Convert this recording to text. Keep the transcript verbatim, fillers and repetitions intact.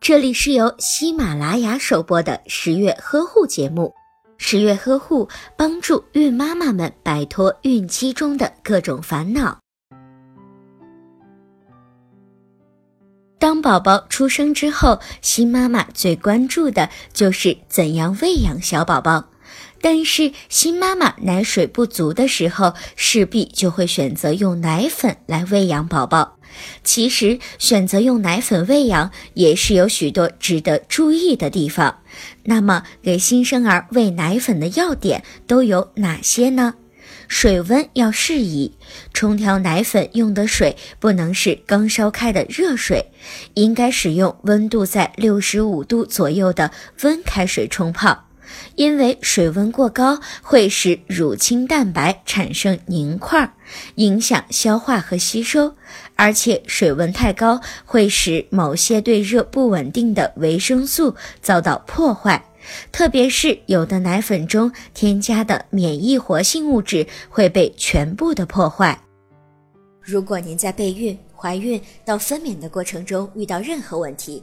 这里是由喜马拉雅首播的十月呵护节目。十月呵护帮助孕妈妈们摆脱孕期中的各种烦恼。当宝宝出生之后，新妈妈最关注的就是怎样喂养小宝宝。但是新妈妈奶水不足的时候，势必就会选择用奶粉来喂养宝宝。其实选择用奶粉喂养也是有许多值得注意的地方。那么给新生儿喂奶粉的要点都有哪些呢？水温要适宜，冲调奶粉用的水不能是刚烧开的热水，应该使用温度在六十五度左右的温开水冲泡，因为水温过高会使乳清蛋白产生凝块，影响消化和吸收，而且水温太高会使某些对热不稳定的维生素遭到破坏。特别是有的奶粉中添加的免疫活性物质会被全部的破坏。如果您在备孕、怀孕到分娩的过程中遇到任何问题，